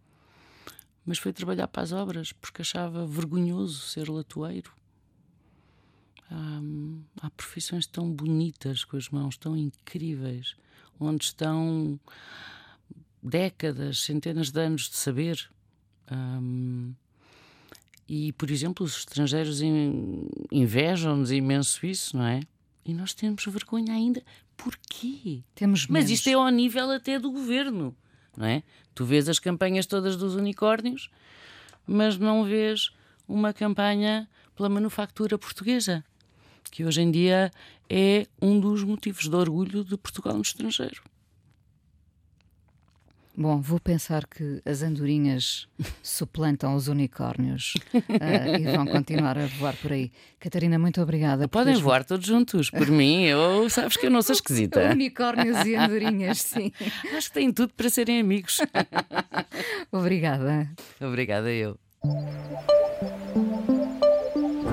mas foi trabalhar para as obras porque achava vergonhoso ser latoeiro. Há, há profissões tão bonitas, com as mãos tão incríveis, onde estão décadas, centenas de anos de saber. Hum, e, por exemplo, os estrangeiros invejam-nos imenso isso, não é? E nós temos vergonha ainda. Porquê? Temos menos. Mas isto é ao nível até do governo, não é? Tu vês as campanhas todas dos unicórnios, mas não vês uma campanha pela manufatura portuguesa, que hoje em dia é um dos motivos de orgulho de Portugal no estrangeiro. Bom, vou pensar que as andorinhas suplantam os unicórnios uh, e vão continuar a voar por aí. Catarina, muito obrigada. Podem teres... voar todos juntos, por mim. Eu, sabes que eu não sou esquisita. Unicórnios e andorinhas, sim. Acho que têm tudo para serem amigos. Obrigada. Obrigada eu. A